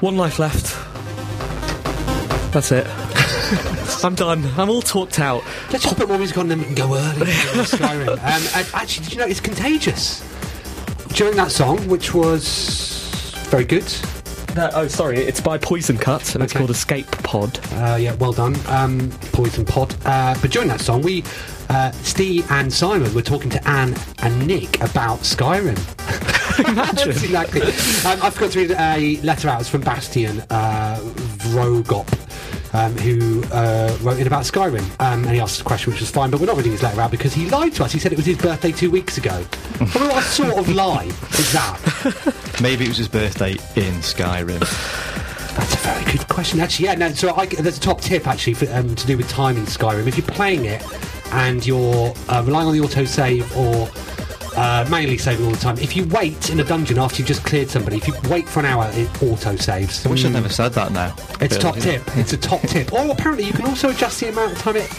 One life left. That's it. I'm done. I'm all talked out. Let's just put more music on them and go early. Skyrim. Um, and actually, did you know it's Contagious? During that song, which was very good. No, oh, sorry. It's by Poison Cut, and okay. It's called Escape Pod. Uh, yeah, well done. Um, Poison Pod. Uh, but during that song, we, uh, Steve and Simon, were talking to Anne and Nick about Skyrim. Exactly. um, I forgot to read a letter out. It's from Bastian uh, Vrogop, um, who uh, wrote in about Skyrim. Um, and he asked a question, which was fine, but we're not reading his letter out because he lied to us. He said it was his birthday two weeks ago. Well, what sort of lie is that? Maybe it was his birthday in Skyrim. That's a very good question, actually. Yeah, no. So I, there's a top tip actually for, um, to do with time in Skyrim. If you're playing it and you're uh, relying on the autosave or uh, manually saving all the time, if you wait in a dungeon after you've just cleared somebody, if you wait for an hour, it autosaves. I wish mm. I'd never said that. Now it's a top tip. It's a top tip. Or apparently you can also adjust the amount of time it.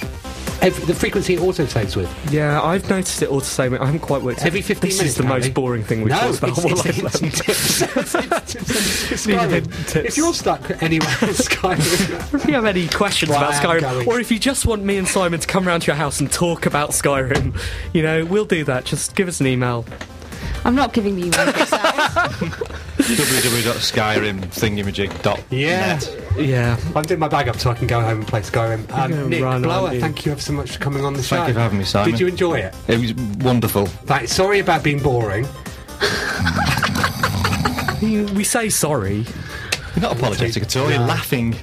Every, the frequency it autosaves with. Yeah, I've noticed it autosaving. I haven't quite worked out. Every fifteen this minutes. This is the apparently. most boring thing we've no, talked about. It's, it's, it's, it's tips. It's, it's, it's, it's Skyrim. If you're stuck anywhere in Skyrim, if you have any questions well, about Skyrim, going. or if you just want me and Simon to come round to your house and talk about Skyrim, you know, we'll do that. Just give us an email. I'm not giving the email address out. w w w dot skyrim thingamajig dot net Yeah, yeah. I'm doing my bag up so I can go home and play Skyrim. Um, Nick Blower, thank you ever so much for coming on the show. Thank you for having me, Simon. Did you enjoy it? It was wonderful. Thanks. Sorry about being boring. We say sorry. You're not apologetic at all, no. You're laughing.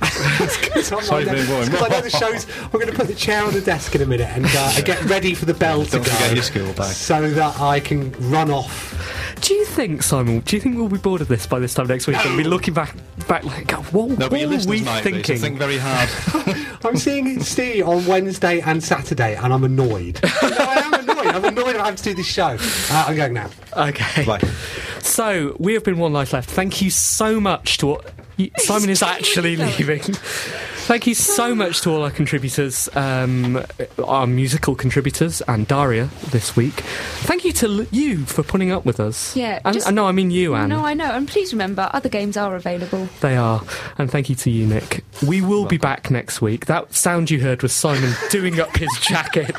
Sorry, being boring. Because I know the show's... I'm going to put the chair on the desk in a minute and uh, I get ready for the bell to go. Don't forget your school bag. So that I can run off. Do you think, Simon, do you think we'll be bored of this by this time next week? We'll be looking back, back like, what, no, what were we might thinking? Be, so think very hard. I'm seeing Steve on Wednesday and Saturday, and I'm annoyed. No, I am annoyed. I'm annoyed I have to do this show. Uh, I'm going now. Okay. Bye. So, we have been One Life Left. Thank you so much to... What Simon is actually leaving. Thank you so much to all our contributors, um, our musical contributors, and Daria this week. Thank you to l- you for putting up with us. Yeah. And, just, uh, no, I mean you, Anne. No, I know. And please remember, other games are available. They are. And thank you to you, Nick. We will be back next week. That sound you heard was Simon doing up his jacket.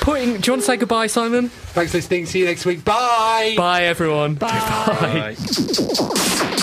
Putting. Do you want to say goodbye, Simon? Thanks for listening. See you next week. Bye. Bye, everyone. Bye. Bye.